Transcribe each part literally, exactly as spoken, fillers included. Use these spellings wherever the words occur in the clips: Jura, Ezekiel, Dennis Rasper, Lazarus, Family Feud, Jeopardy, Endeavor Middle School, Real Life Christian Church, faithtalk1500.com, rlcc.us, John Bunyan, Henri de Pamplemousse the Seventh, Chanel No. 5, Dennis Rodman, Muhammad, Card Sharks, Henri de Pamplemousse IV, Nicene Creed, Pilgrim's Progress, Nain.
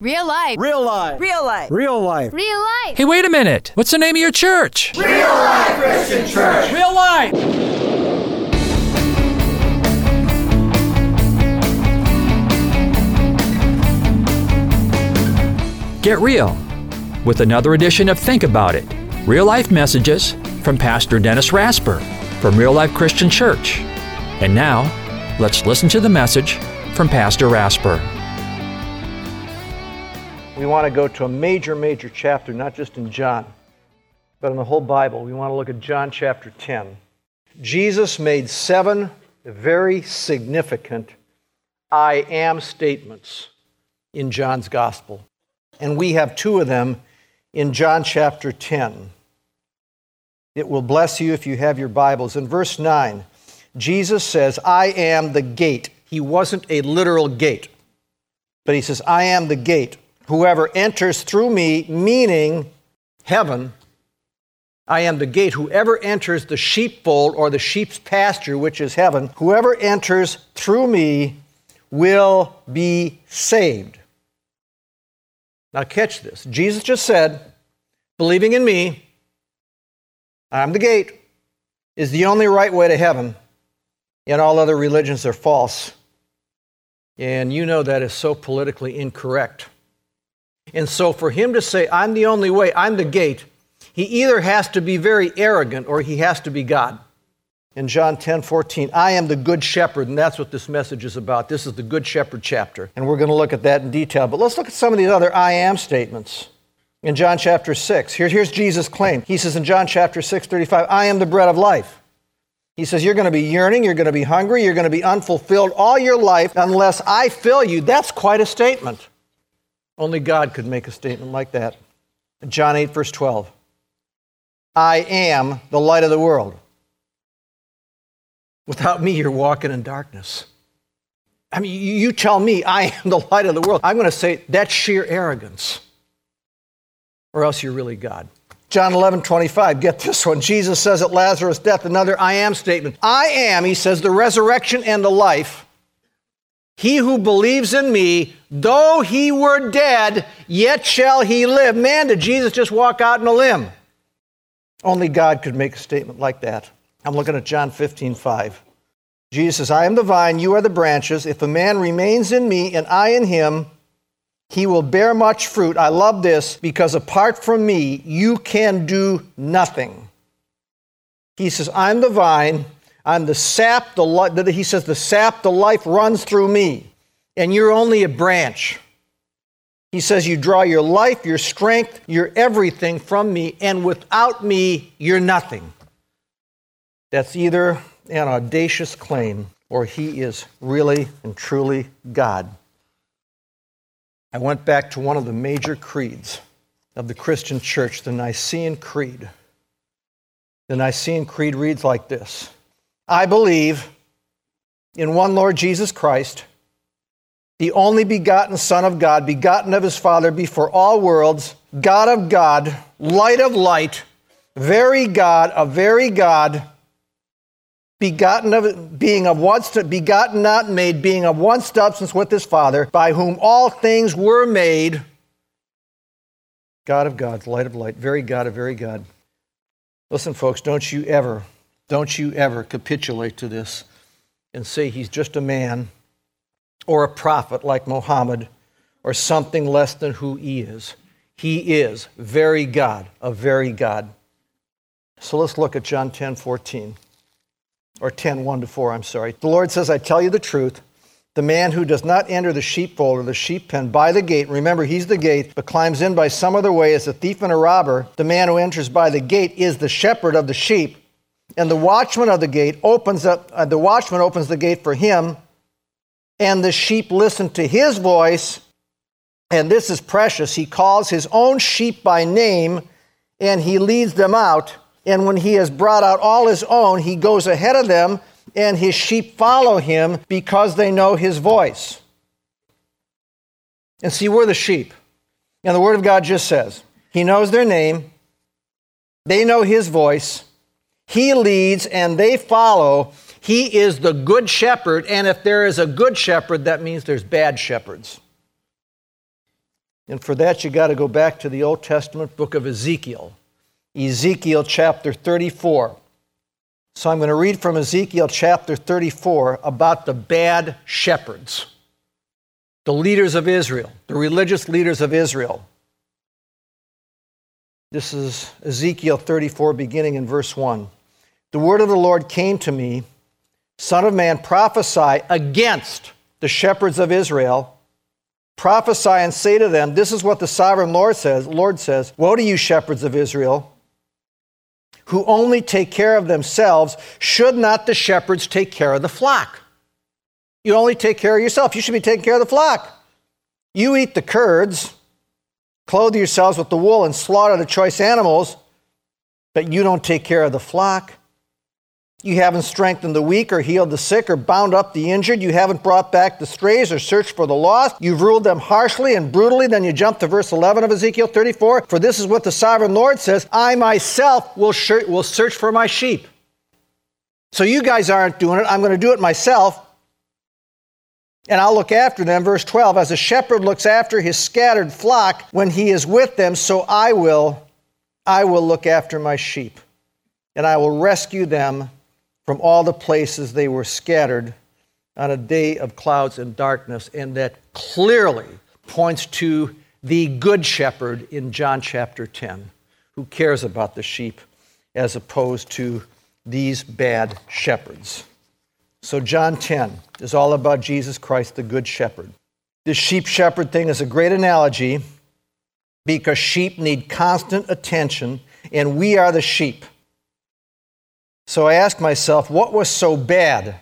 Real life. Real life. Real life. Real life. Real life. Hey, wait a minute. What's the name of your church? Real Life Christian Church. Real life. Get real with another edition of Think About It, real life messages from Pastor Dennis Rasper from Real Life Christian Church. And now, let's listen to the message from Pastor Rasper. We want to go to a major, major chapter, not just in John, but in the whole Bible. We want to look at John chapter ten. Jesus made seven very significant I am statements in John's Gospel. And we have two of them in John chapter ten. It will bless you if you have your Bibles. In verse nine, Jesus says, I am the gate. He wasn't a literal gate, but he says, I am the gate. Whoever enters through me, meaning heaven, I am the gate. Whoever enters the sheepfold or the sheep's pasture, which is heaven, whoever enters through me will be saved. Now catch this. Jesus just said, believing in me, I'm the gate, is the only right way to heaven, and all other religions are false. And you know that is so politically incorrect. And so for him to say, I'm the only way, I'm the gate, he either has to be very arrogant or he has to be God. In John ten fourteen, I am the good shepherd, and that's what this message is about. This is the good shepherd chapter, and we're going to look at that in detail. But let's look at some of these other I am statements. In John chapter six, here, here's Jesus' claim. He says in John chapter six thirty-five, I am the bread of life. He says, you're going to be yearning, you're going to be hungry, you're going to be unfulfilled all your life unless I fill you. That's quite a statement. Only God could make a statement like that. In John eight, verse twelve, I am the light of the world. Without me, you're walking in darkness. I mean, you tell me I am the light of the world. I'm going to say that's sheer arrogance, or else you're really God. John eleven twenty-five, get this one. Jesus says at Lazarus' death, another I am statement. I am, he says, the resurrection and the life. He who believes in me, though he were dead, yet shall he live. Man, did Jesus just walk out on a limb? Only God could make a statement like that. I'm looking at John fifteen five. Jesus says, I am the vine, you are the branches. If a man remains in me and I in him, he will bear much fruit. I love this because apart from me, you can do nothing. He says, I'm the vine, I'm the sap, the life. He says, the sap, the life runs through me, and you're only a branch. He says, you draw your life, your strength, your everything from me, and without me, you're nothing. That's either an audacious claim or he is really and truly God. I went back to one of the major creeds of the Christian church, the Nicene Creed. The Nicene Creed reads like this. I believe in one Lord Jesus Christ, the only begotten Son of God, begotten of his Father before all worlds, God of God, light of light, very God, a very God, begotten of being of one begotten not made, being of one substance with his Father, by whom all things were made, God of gods, light of light, very God of very God. Listen, folks, don't you ever, don't you ever capitulate to this and say he's just a man or a prophet like Muhammad or something less than who he is. He is very God, a very God. So let's look at John ten fourteen. Or ten, one to four, I'm sorry. The Lord says, I tell you the truth. The man who does not enter the sheepfold or the sheep pen by the gate, remember he's the gate, but climbs in by some other way as a thief and a robber, the man who enters by the gate is the shepherd of the sheep. And the watchman of the gate opens up, uh, the watchman opens the gate for him, and the sheep listen to his voice, and this is precious, he calls his own sheep by name, and he leads them out. And when he has brought out all his own, he goes ahead of them, and his sheep follow him because they know his voice. And see, we're the sheep. And the Word of God just says, he knows their name, they know his voice, he leads, and they follow. He is the good shepherd, and if there is a good shepherd, that means there's bad shepherds. And for that, you got to go back to the Old Testament book of Ezekiel. Ezekiel chapter thirty-four. So I'm going to read from Ezekiel chapter thirty-four about the bad shepherds, the leaders of Israel, the religious leaders of Israel. This is Ezekiel thirty-four, beginning in verse one. The word of the Lord came to me, Son of man, prophesy against the shepherds of Israel. Prophesy and say to them, this is what the sovereign Lord says, Lord says, woe to you, shepherds of Israel, who only take care of themselves. Should not the shepherds take care of the flock? You only take care of yourself. You should be taking care of the flock. You eat the curds, clothe yourselves with the wool, and slaughter the choice animals, but you don't take care of the flock. You haven't strengthened the weak or healed the sick or bound up the injured. You haven't brought back the strays or searched for the lost. You've ruled them harshly and brutally. Then you jump to verse eleven of Ezekiel thirty-four. For this is what the sovereign Lord says, I myself will search for my sheep. So you guys aren't doing it. I'm going to do it myself. And I'll look after them. Verse twelve, as a shepherd looks after his scattered flock when he is with them, so I will, I will look after my sheep, and I will rescue them from all the places they were scattered on a day of clouds and darkness. And that clearly points to the good shepherd in John chapter ten, who cares about the sheep as opposed to these bad shepherds. So John ten is all about Jesus Christ, the good shepherd. This sheep shepherd thing is a great analogy because sheep need constant attention, and we are the sheep. So I asked myself, what was so bad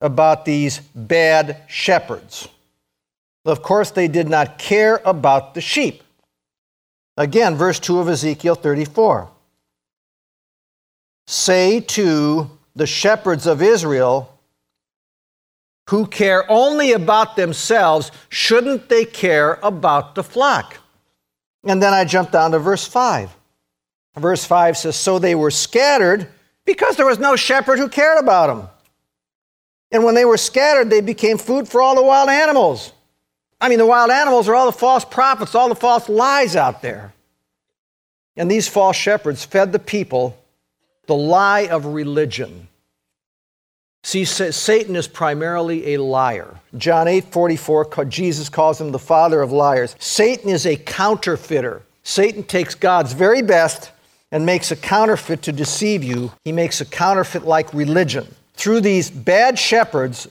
about these bad shepherds? Well, of course, they did not care about the sheep. Again, verse two of Ezekiel thirty-four. Say to the shepherds of Israel, who care only about themselves, shouldn't they care about the flock? And then I jumped down to verse five. Verse five says, so they were scattered, because there was no shepherd who cared about them. And when they were scattered, they became food for all the wild animals. I mean, the wild animals are all the false prophets, all the false lies out there. And these false shepherds fed the people the lie of religion. See, Satan is primarily a liar. John eight forty-four, Jesus calls him the father of liars. Satan is a counterfeiter. Satan takes God's very best and makes a counterfeit to deceive you. He makes a counterfeit like religion. Through these bad shepherds,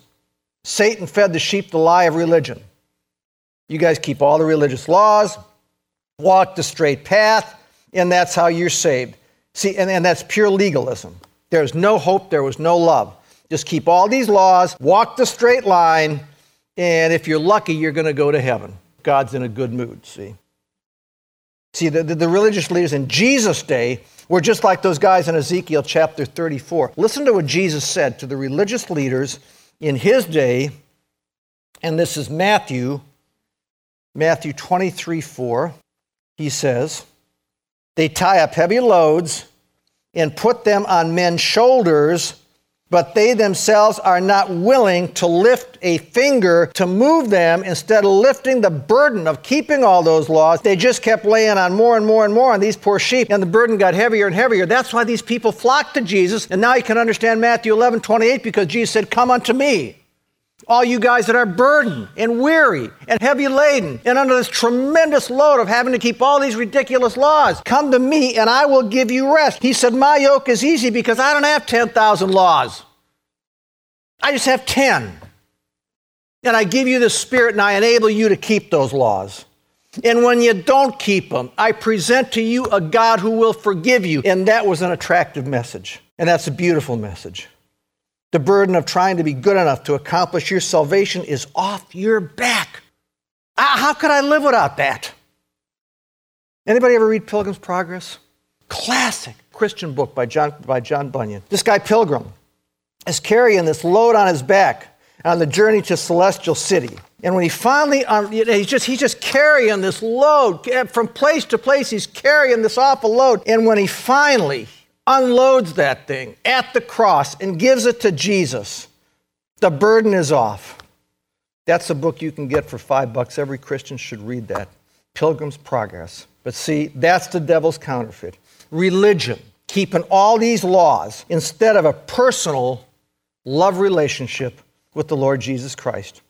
Satan fed the sheep the lie of religion. You guys keep all the religious laws, walk the straight path, and that's how you're saved. See, and, and that's pure legalism. There's no hope, there was no love. Just keep all these laws, walk the straight line, and if you're lucky, you're going to go to heaven. God's in a good mood, see? See, the, the religious leaders in Jesus' day were just like those guys in Ezekiel chapter thirty-four. Listen to what Jesus said to the religious leaders in his day, and this is Matthew, Matthew twenty-three four. He says, they tie up heavy loads and put them on men's shoulders, but they themselves are not willing to lift a finger to move them. Instead of lifting the burden of keeping all those laws, they just kept laying on more and more and more on these poor sheep, and the burden got heavier and heavier. That's why these people flocked to Jesus. And now you can understand Matthew eleven twenty-eight, because Jesus said, come unto me, all you guys that are burdened and weary and heavy laden and under this tremendous load of having to keep all these ridiculous laws, come to me and I will give you rest. He said, my yoke is easy because I don't have ten thousand laws. I just have ten. And I give you the Spirit and I enable you to keep those laws. And when you don't keep them, I present to you a God who will forgive you. And that was an attractive message. And that's a beautiful message. The burden of trying to be good enough to accomplish your salvation is off your back. How could I live without that? Anybody ever read Pilgrim's Progress? Classic Christian book by John, by John Bunyan. This guy Pilgrim is carrying this load on his back on the journey to Celestial City. And when he finally, um, he's just he's just carrying this load from place to place. He's carrying this awful load. And when he finally unloads that thing at the cross and gives it to Jesus, the burden is off. That's a book you can get for five bucks. Every Christian should read that. Pilgrim's Progress. But see, that's the devil's counterfeit. Religion, keeping all these laws instead of a personal love relationship with the Lord Jesus Christ.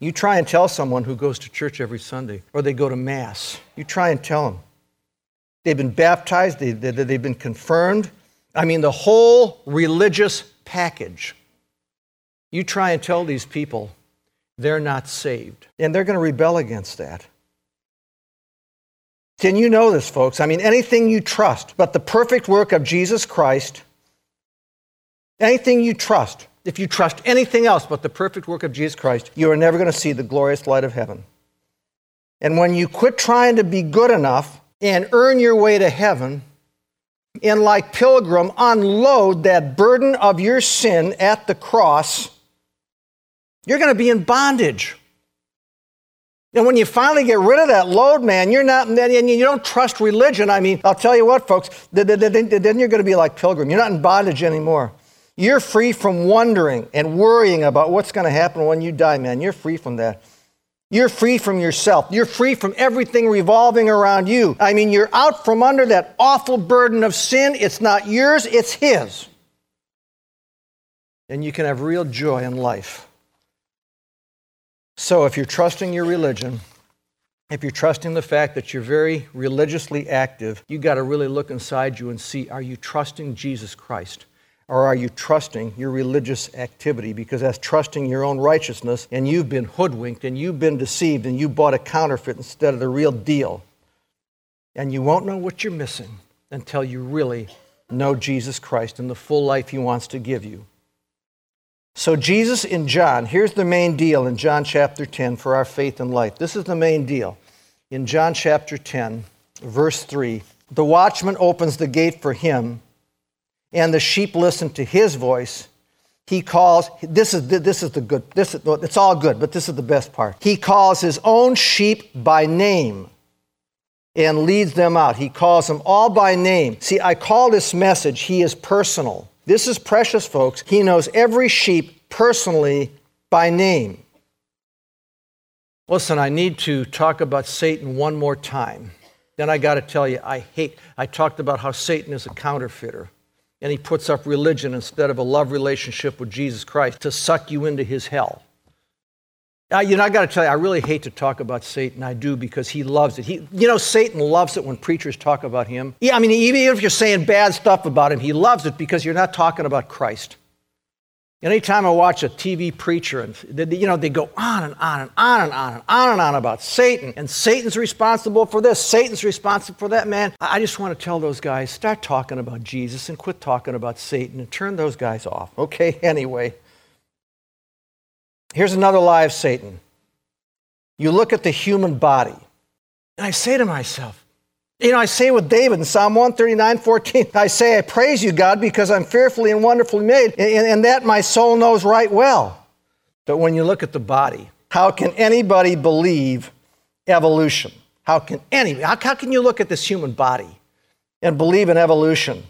You try and tell someone who goes to church every Sunday, or they go to Mass, you try and tell them. They've been baptized, they, they, they've been confirmed. I mean, the whole religious package. You try and tell these people they're not saved, and they're going to rebel against that. Can you know this, folks? I mean, anything you trust, but the perfect work of Jesus Christ, anything you trust, if you trust anything else but the perfect work of Jesus Christ, you are never going to see the glorious light of heaven. And when you quit trying to be good enough and earn your way to heaven, and like Pilgrim, unload that burden of your sin at the cross, you're going to be in bondage. And when you finally get rid of that load, man, you're not, and you don't trust religion. I mean, I'll tell you what, folks, then you're going to be like Pilgrim. You're not in bondage anymore. You're free from wondering and worrying about what's going to happen when you die, man. You're free from that. You're free from yourself. You're free from everything revolving around you. I mean, you're out from under that awful burden of sin. It's not yours, it's his. And you can have real joy in life. So if you're trusting your religion, if you're trusting the fact that you're very religiously active, you got to really look inside you and see, are you trusting Jesus Christ? Or are you trusting your religious activity? Because that's trusting your own righteousness, and you've been hoodwinked, and you've been deceived, and you bought a counterfeit instead of the real deal. And you won't know what you're missing until you really know Jesus Christ and the full life he wants to give you. So Jesus in John, here's the main deal in John chapter ten for our faith and life. This is the main deal. In John chapter ten, verse three, the watchman opens the gate for him, and the sheep listen to his voice. He calls, this is this is the good, this is, it's all good, but this is the best part. He calls his own sheep by name and leads them out. He calls them all by name. See, I call this message, he is personal. This is precious, folks. He knows every sheep personally by name. Listen, I need to talk about Satan one more time. Then I got to tell you, I hate, I talked about how Satan is a counterfeiter, and he puts up religion instead of a love relationship with Jesus Christ to suck you into his hell. I, you know, I got to tell you, I really hate to talk about Satan. I do, because he loves it. He, you know, Satan loves it when preachers talk about him. Yeah, I mean, even if you're saying bad stuff about him, he loves it because you're not talking about Christ. And anytime I watch a T V preacher, and they, you know, they go on and on and on and on and on and on about Satan, and Satan's responsible for this, Satan's responsible for that, man. I just want to tell those guys, start talking about Jesus and quit talking about Satan and turn those guys off. Okay, anyway. Here's another lie of Satan. You look at the human body, and I say to myself, you know, I say with David in Psalm one thirty-nine, fourteen, I say, I praise you, God, because I'm fearfully and wonderfully made, and, and that my soul knows right well. But when you look at the body, how can anybody believe evolution? How can any? How, how can you look at this human body and believe in evolution?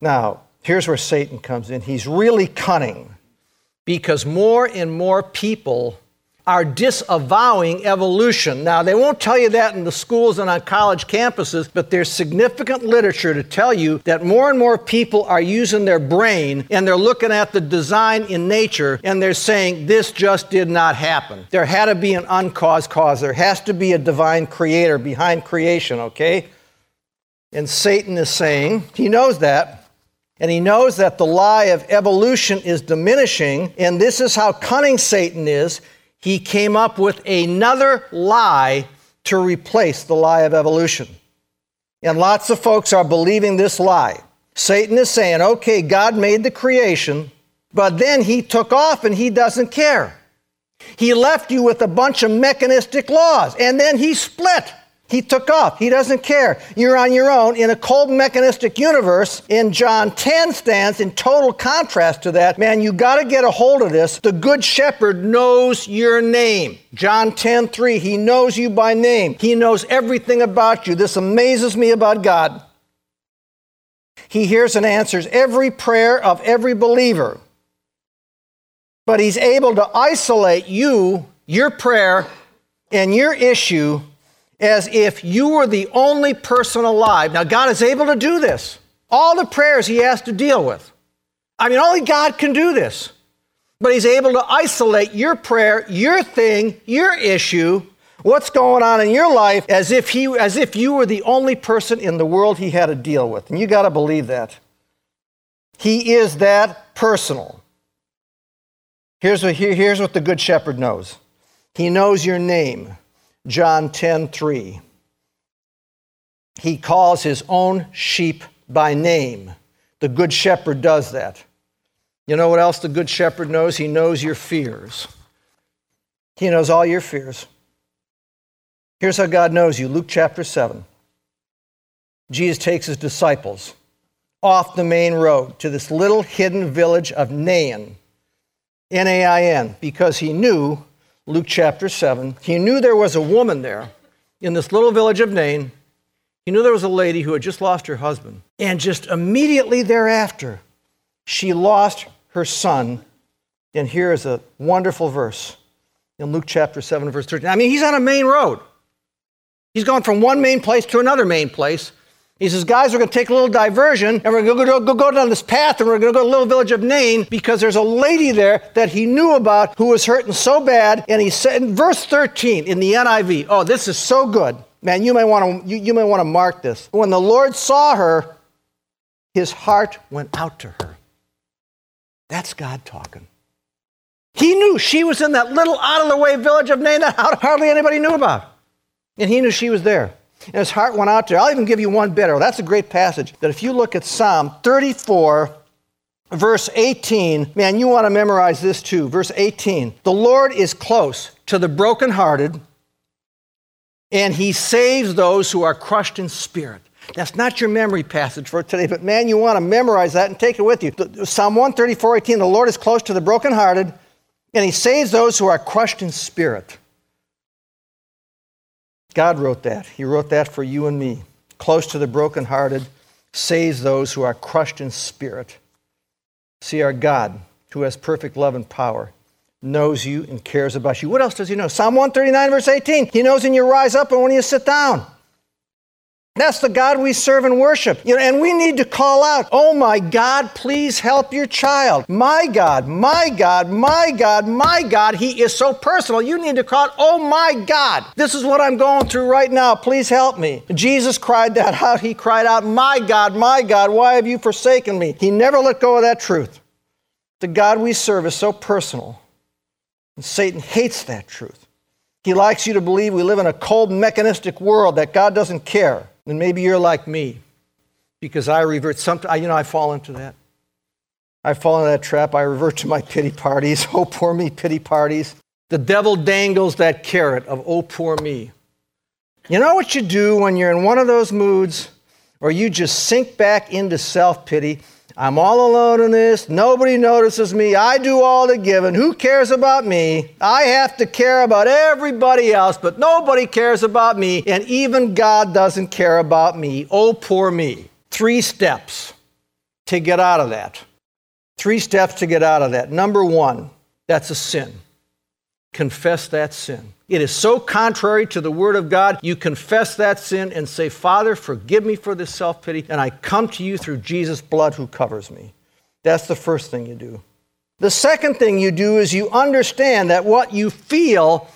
Now, here's where Satan comes in. He's really cunning, because more and more people are disavowing evolution. Now, they won't tell you that in the schools and on college campuses, but there's significant literature to tell you that more and more people are using their brain, and they're looking at the design in nature, and they're saying, this just did not happen. There had to be an uncaused cause. There has to be a divine creator behind creation, okay? And Satan is saying, he knows that, and he knows that the lie of evolution is diminishing, and this is how cunning Satan is. He came up with another lie to replace the lie of evolution. And lots of folks are believing this lie. Satan is saying, okay, God made the creation, but then he took off and he doesn't care. He left you with a bunch of mechanistic laws, and then he split. He took off. He doesn't care. You're on your own in a cold mechanistic universe. In John ten stands in total contrast to that. Man, you got to get a hold of this. The Good Shepherd knows your name. John ten three, he knows you by name. He knows everything about you. This amazes me about God. He hears and answers every prayer of every believer. But he's able to isolate you, your prayer, and your issue as if you were the only person alive. Now, God is able to do this. All the prayers he has to deal with. I mean, only God can do this. But he's able to isolate your prayer, your thing, your issue, what's going on in your life, as if he, as if you were the only person in the world he had to deal with. And you got to believe that. He is that personal. Here's what, here, here's what the Good Shepherd knows. He knows your name. John ten three. He calls his own sheep by name. The Good Shepherd does that. You know what else the Good Shepherd knows? He knows your fears. He knows all your fears. Here's how God knows you. Luke chapter seven. Jesus takes his disciples off the main road to this little hidden village of Nain. N A I N. Because he knew... Luke chapter seven, he knew there was a woman there in this little village of Nain. He knew there was a lady who had just lost her husband. And just immediately thereafter, she lost her son. And here is a wonderful verse in Luke chapter seven, verse thirteen. I mean, he's on a main road. He's gone from one main place to another main place. He says, guys, we're going to take a little diversion, and we're going to go, go, go down this path, and we're going to go to the little village of Nain, because there's a lady there that he knew about who was hurting so bad. And he said, in verse thirteen in the N I V, oh, this is so good. Man, you may want to you, you may want to mark this. When the Lord saw her, his heart went out to her. That's God talking. He knew she was in that little out-of-the-way village of Nain that hardly anybody knew about. And he knew she was there. And his heart went out there. I'll even give you one better. That's a great passage. That if you look at Psalm thirty-four, verse eighteen, man, you want to memorize this too. Verse eighteen. The Lord is close to the brokenhearted, and he saves those who are crushed in spirit. That's not your memory passage for today, but man, you want to memorize that and take it with you. Psalm one thirty-four, eighteen. The Lord is close to the brokenhearted, and he saves those who are crushed in spirit. God wrote that. He wrote that for you and me. Close to the brokenhearted, saves those who are crushed in spirit. See, our God, who has perfect love and power, knows you and cares about you. What else does he know? Psalm one thirty-nine, verse eighteen. He knows when you rise up and when you sit down. That's the God we serve and worship. You know, and we need to call out, oh my God, please help your child. My God, my God, my God, my God, he is so personal. You need to call out, oh my God, this is what I'm going through right now. Please help me. Jesus cried that out. He cried out, my God, my God, why have you forsaken me? He never let go of that truth. The God we serve is so personal. And Satan hates that truth. He likes you to believe we live in a cold, mechanistic world that God doesn't care. And maybe you're like me, because I revert. Sometimes, you know, I fall into that. I fall into that trap. I revert to my pity parties. Oh, poor me, pity parties. The devil dangles that carrot of, oh, poor me. You know what you do when you're in one of those moods, or you just sink back into self-pity? I'm all alone in this. Nobody notices me. I do all the giving. Who cares about me? I have to care about everybody else, but nobody cares about me. And even God doesn't care about me. Oh, poor me. Three steps to get out of that. Three steps to get out of that. Number one, that's a sin. Confess that sin. It is so contrary to the Word of God. You confess that sin and say, Father, forgive me for this self-pity, and I come to you through Jesus' blood who covers me. That's the first thing you do. The second thing you do is you understand that what you feel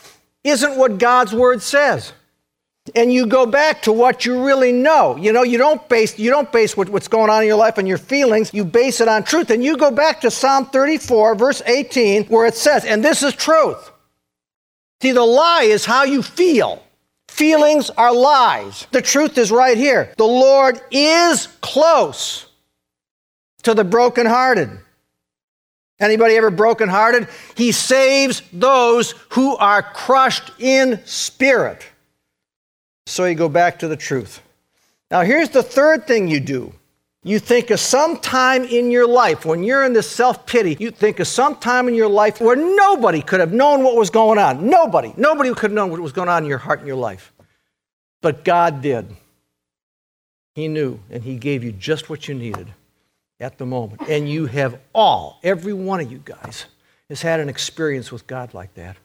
isn't what God's Word says. And you go back to what you really know. You know, you don't base you don't base what, what's going on in your life on your feelings. You base it on truth. And you go back to Psalm thirty-four, verse eighteen, where it says, and this is truth. See, the lie is how you feel. Feelings are lies. The truth is right here. The Lord is close to the brokenhearted. Anybody ever brokenhearted? He saves those who are crushed in spirit. So you go back to the truth. Now here's the third thing you do. You think of some time in your life, when you're in this self-pity, you think of some time in your life where nobody could have known what was going on. Nobody. Nobody could have known what was going on in your heart and your life. But God did. He knew, and He gave you just what you needed at the moment. And you have all, every one of you guys, has had an experience with God like that.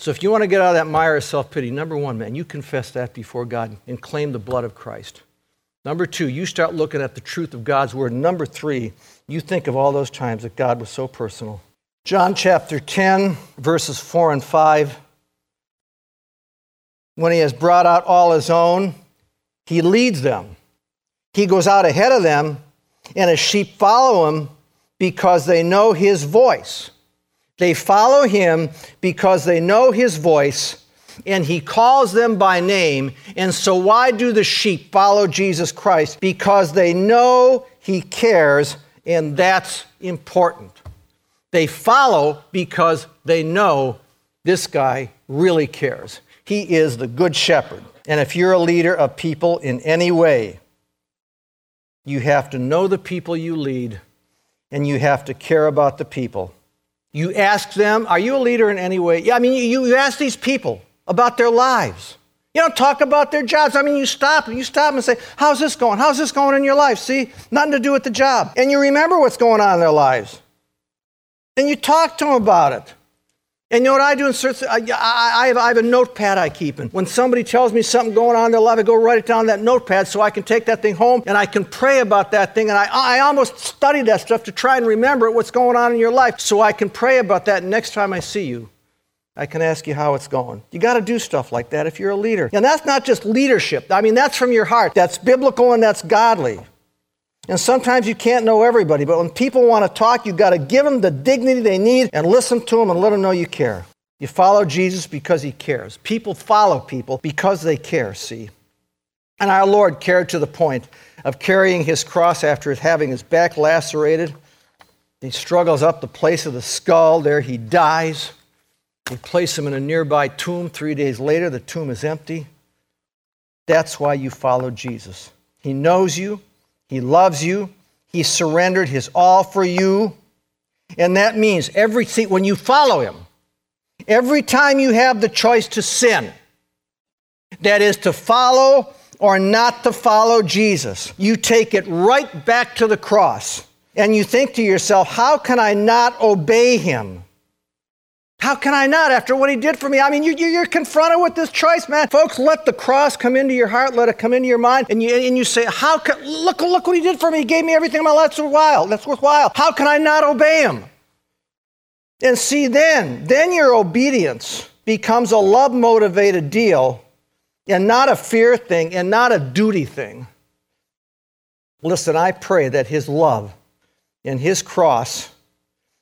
So if you want to get out of that mire of self-pity, number one, man, you confess that before God and claim the blood of Christ. Number two, you start looking at the truth of God's word. Number three, you think of all those times that God was so personal. John chapter ten, verses four and five. When He has brought out all His own, He leads them. He goes out ahead of them, and His sheep follow Him because they know His voice. They follow Him because they know His voice, and He calls them by name. And so why do the sheep follow Jesus Christ? Because they know He cares, and that's important. They follow because they know this guy really cares. He is the good shepherd. And if you're a leader of people in any way, you have to know the people you lead, and you have to care about the people. You ask them, are you a leader in any way? Yeah, I mean, you, you ask these people about their lives. You don't talk about their jobs. I mean, you stop and you stop and say, how's this going? How's this going in your life? See, nothing to do with the job. And you remember what's going on in their lives. And you talk to them about it. And you know what I do in certain, I, I, I have a notepad I keep. And when somebody tells me something going on in their life, I go write it down in that notepad so I can take that thing home and I can pray about that thing. And I, I almost study that stuff to try and remember what's going on in your life so I can pray about that. And next time I see you, I can ask you how it's going. You got to do stuff like that if you're a leader. And that's not just leadership. I mean, that's from your heart. That's biblical and that's godly. And sometimes you can't know everybody, but when people want to talk, you've got to give them the dignity they need and listen to them and let them know you care. You follow Jesus because He cares. People follow people because they care, see. And our Lord cared to the point of carrying His cross after having His back lacerated. He struggles up the place of the skull. There He dies. They place Him in a nearby tomb. Three days later, the tomb is empty. That's why you follow Jesus. He knows you. He loves you. He surrendered His all for you. And that means every see, when you follow Him, every time you have the choice to sin, that is to follow or not to follow Jesus, you take it right back to the cross. And you think to yourself, how can I not obey Him? How can I not after what He did for me? I mean, you, you, you're confronted with this choice, man. Folks, let the cross come into your heart. Let it come into your mind. And you, and you say, how can, look, look what He did for me. He gave me everything in my life. That's worthwhile. That's worthwhile. How can I not obey Him? And see, then, then your obedience becomes a love-motivated deal and not a fear thing and not a duty thing. Listen, I pray that His love and His cross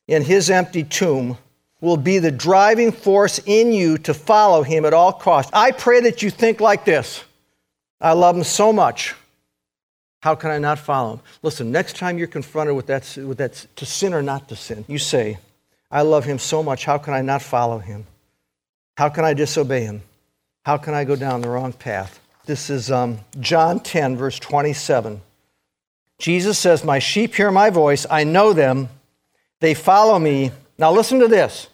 and His empty tomb will be the driving force in you to follow Him at all costs. I pray that you think like this. I love Him so much. How can I not follow Him? Listen, next time you're confronted with that, with that to sin or not to sin, you say, I love Him so much. How can I not follow Him? How can I disobey Him? How can I go down the wrong path? This is um, John ten, verse twenty-seven. Jesus says, my sheep hear my voice. I know them. They follow me. Now listen to this.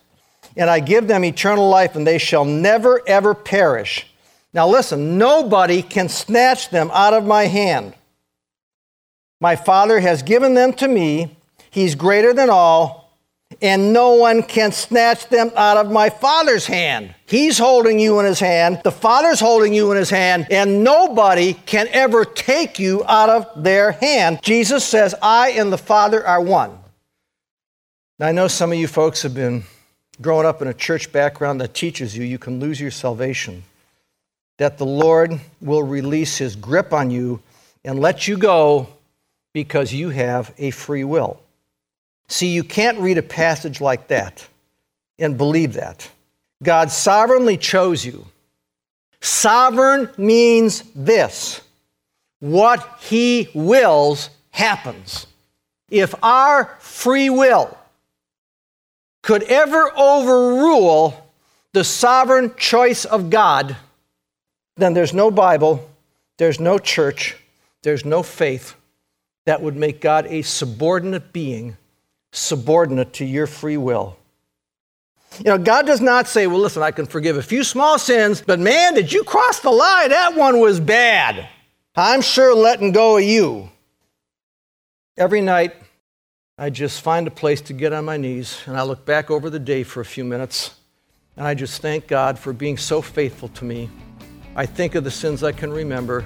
And I give them eternal life, and they shall never, ever perish. Now listen, nobody can snatch them out of my hand. My Father has given them to me. He's greater than all, and no one can snatch them out of my Father's hand. He's holding you in His hand. The Father's holding you in His hand, and nobody can ever take you out of their hand. Jesus says, I and the Father are one. Now I know some of you folks have been growing up in a church background that teaches you you can lose your salvation, that the Lord will release His grip on you and let you go because you have a free will. See, you can't read a passage like that and believe that. God sovereignly chose you. Sovereign means this: what He wills happens. if our free will could ever overrule the sovereign choice of God, then there's no Bible, there's no church, there's no faith that would make God a subordinate being, subordinate to your free will. You know, God does not say, well, listen, I can forgive a few small sins, but man, did you cross the line? That one was bad. I'm sure letting go of you. Every night, I just find a place to get on my knees, and I look back over the day for a few minutes, and I just thank God for being so faithful to me. I think of the sins I can remember.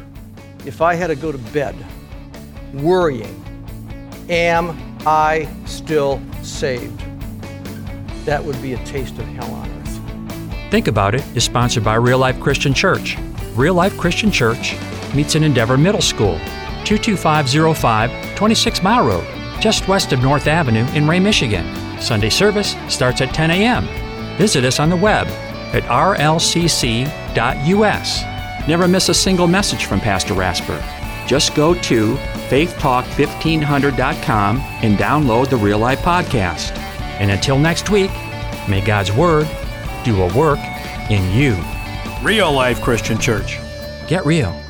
If I had to go to bed worrying, am I still saved? That would be a taste of hell on earth. Think About It is sponsored by Real Life Christian Church. Real Life Christian Church meets in Endeavor Middle School, two two five oh five twenty-six mile Road, just west of North Avenue in Ray, Michigan. Sunday service starts at ten a.m. Visit us on the web at r l c c dot u s. Never miss a single message from Pastor Rasper. Just go to faith talk fifteen hundred dot com and download the Real Life Podcast. And until next week, may God's Word do a work in you. Real Life Christian Church. Get real.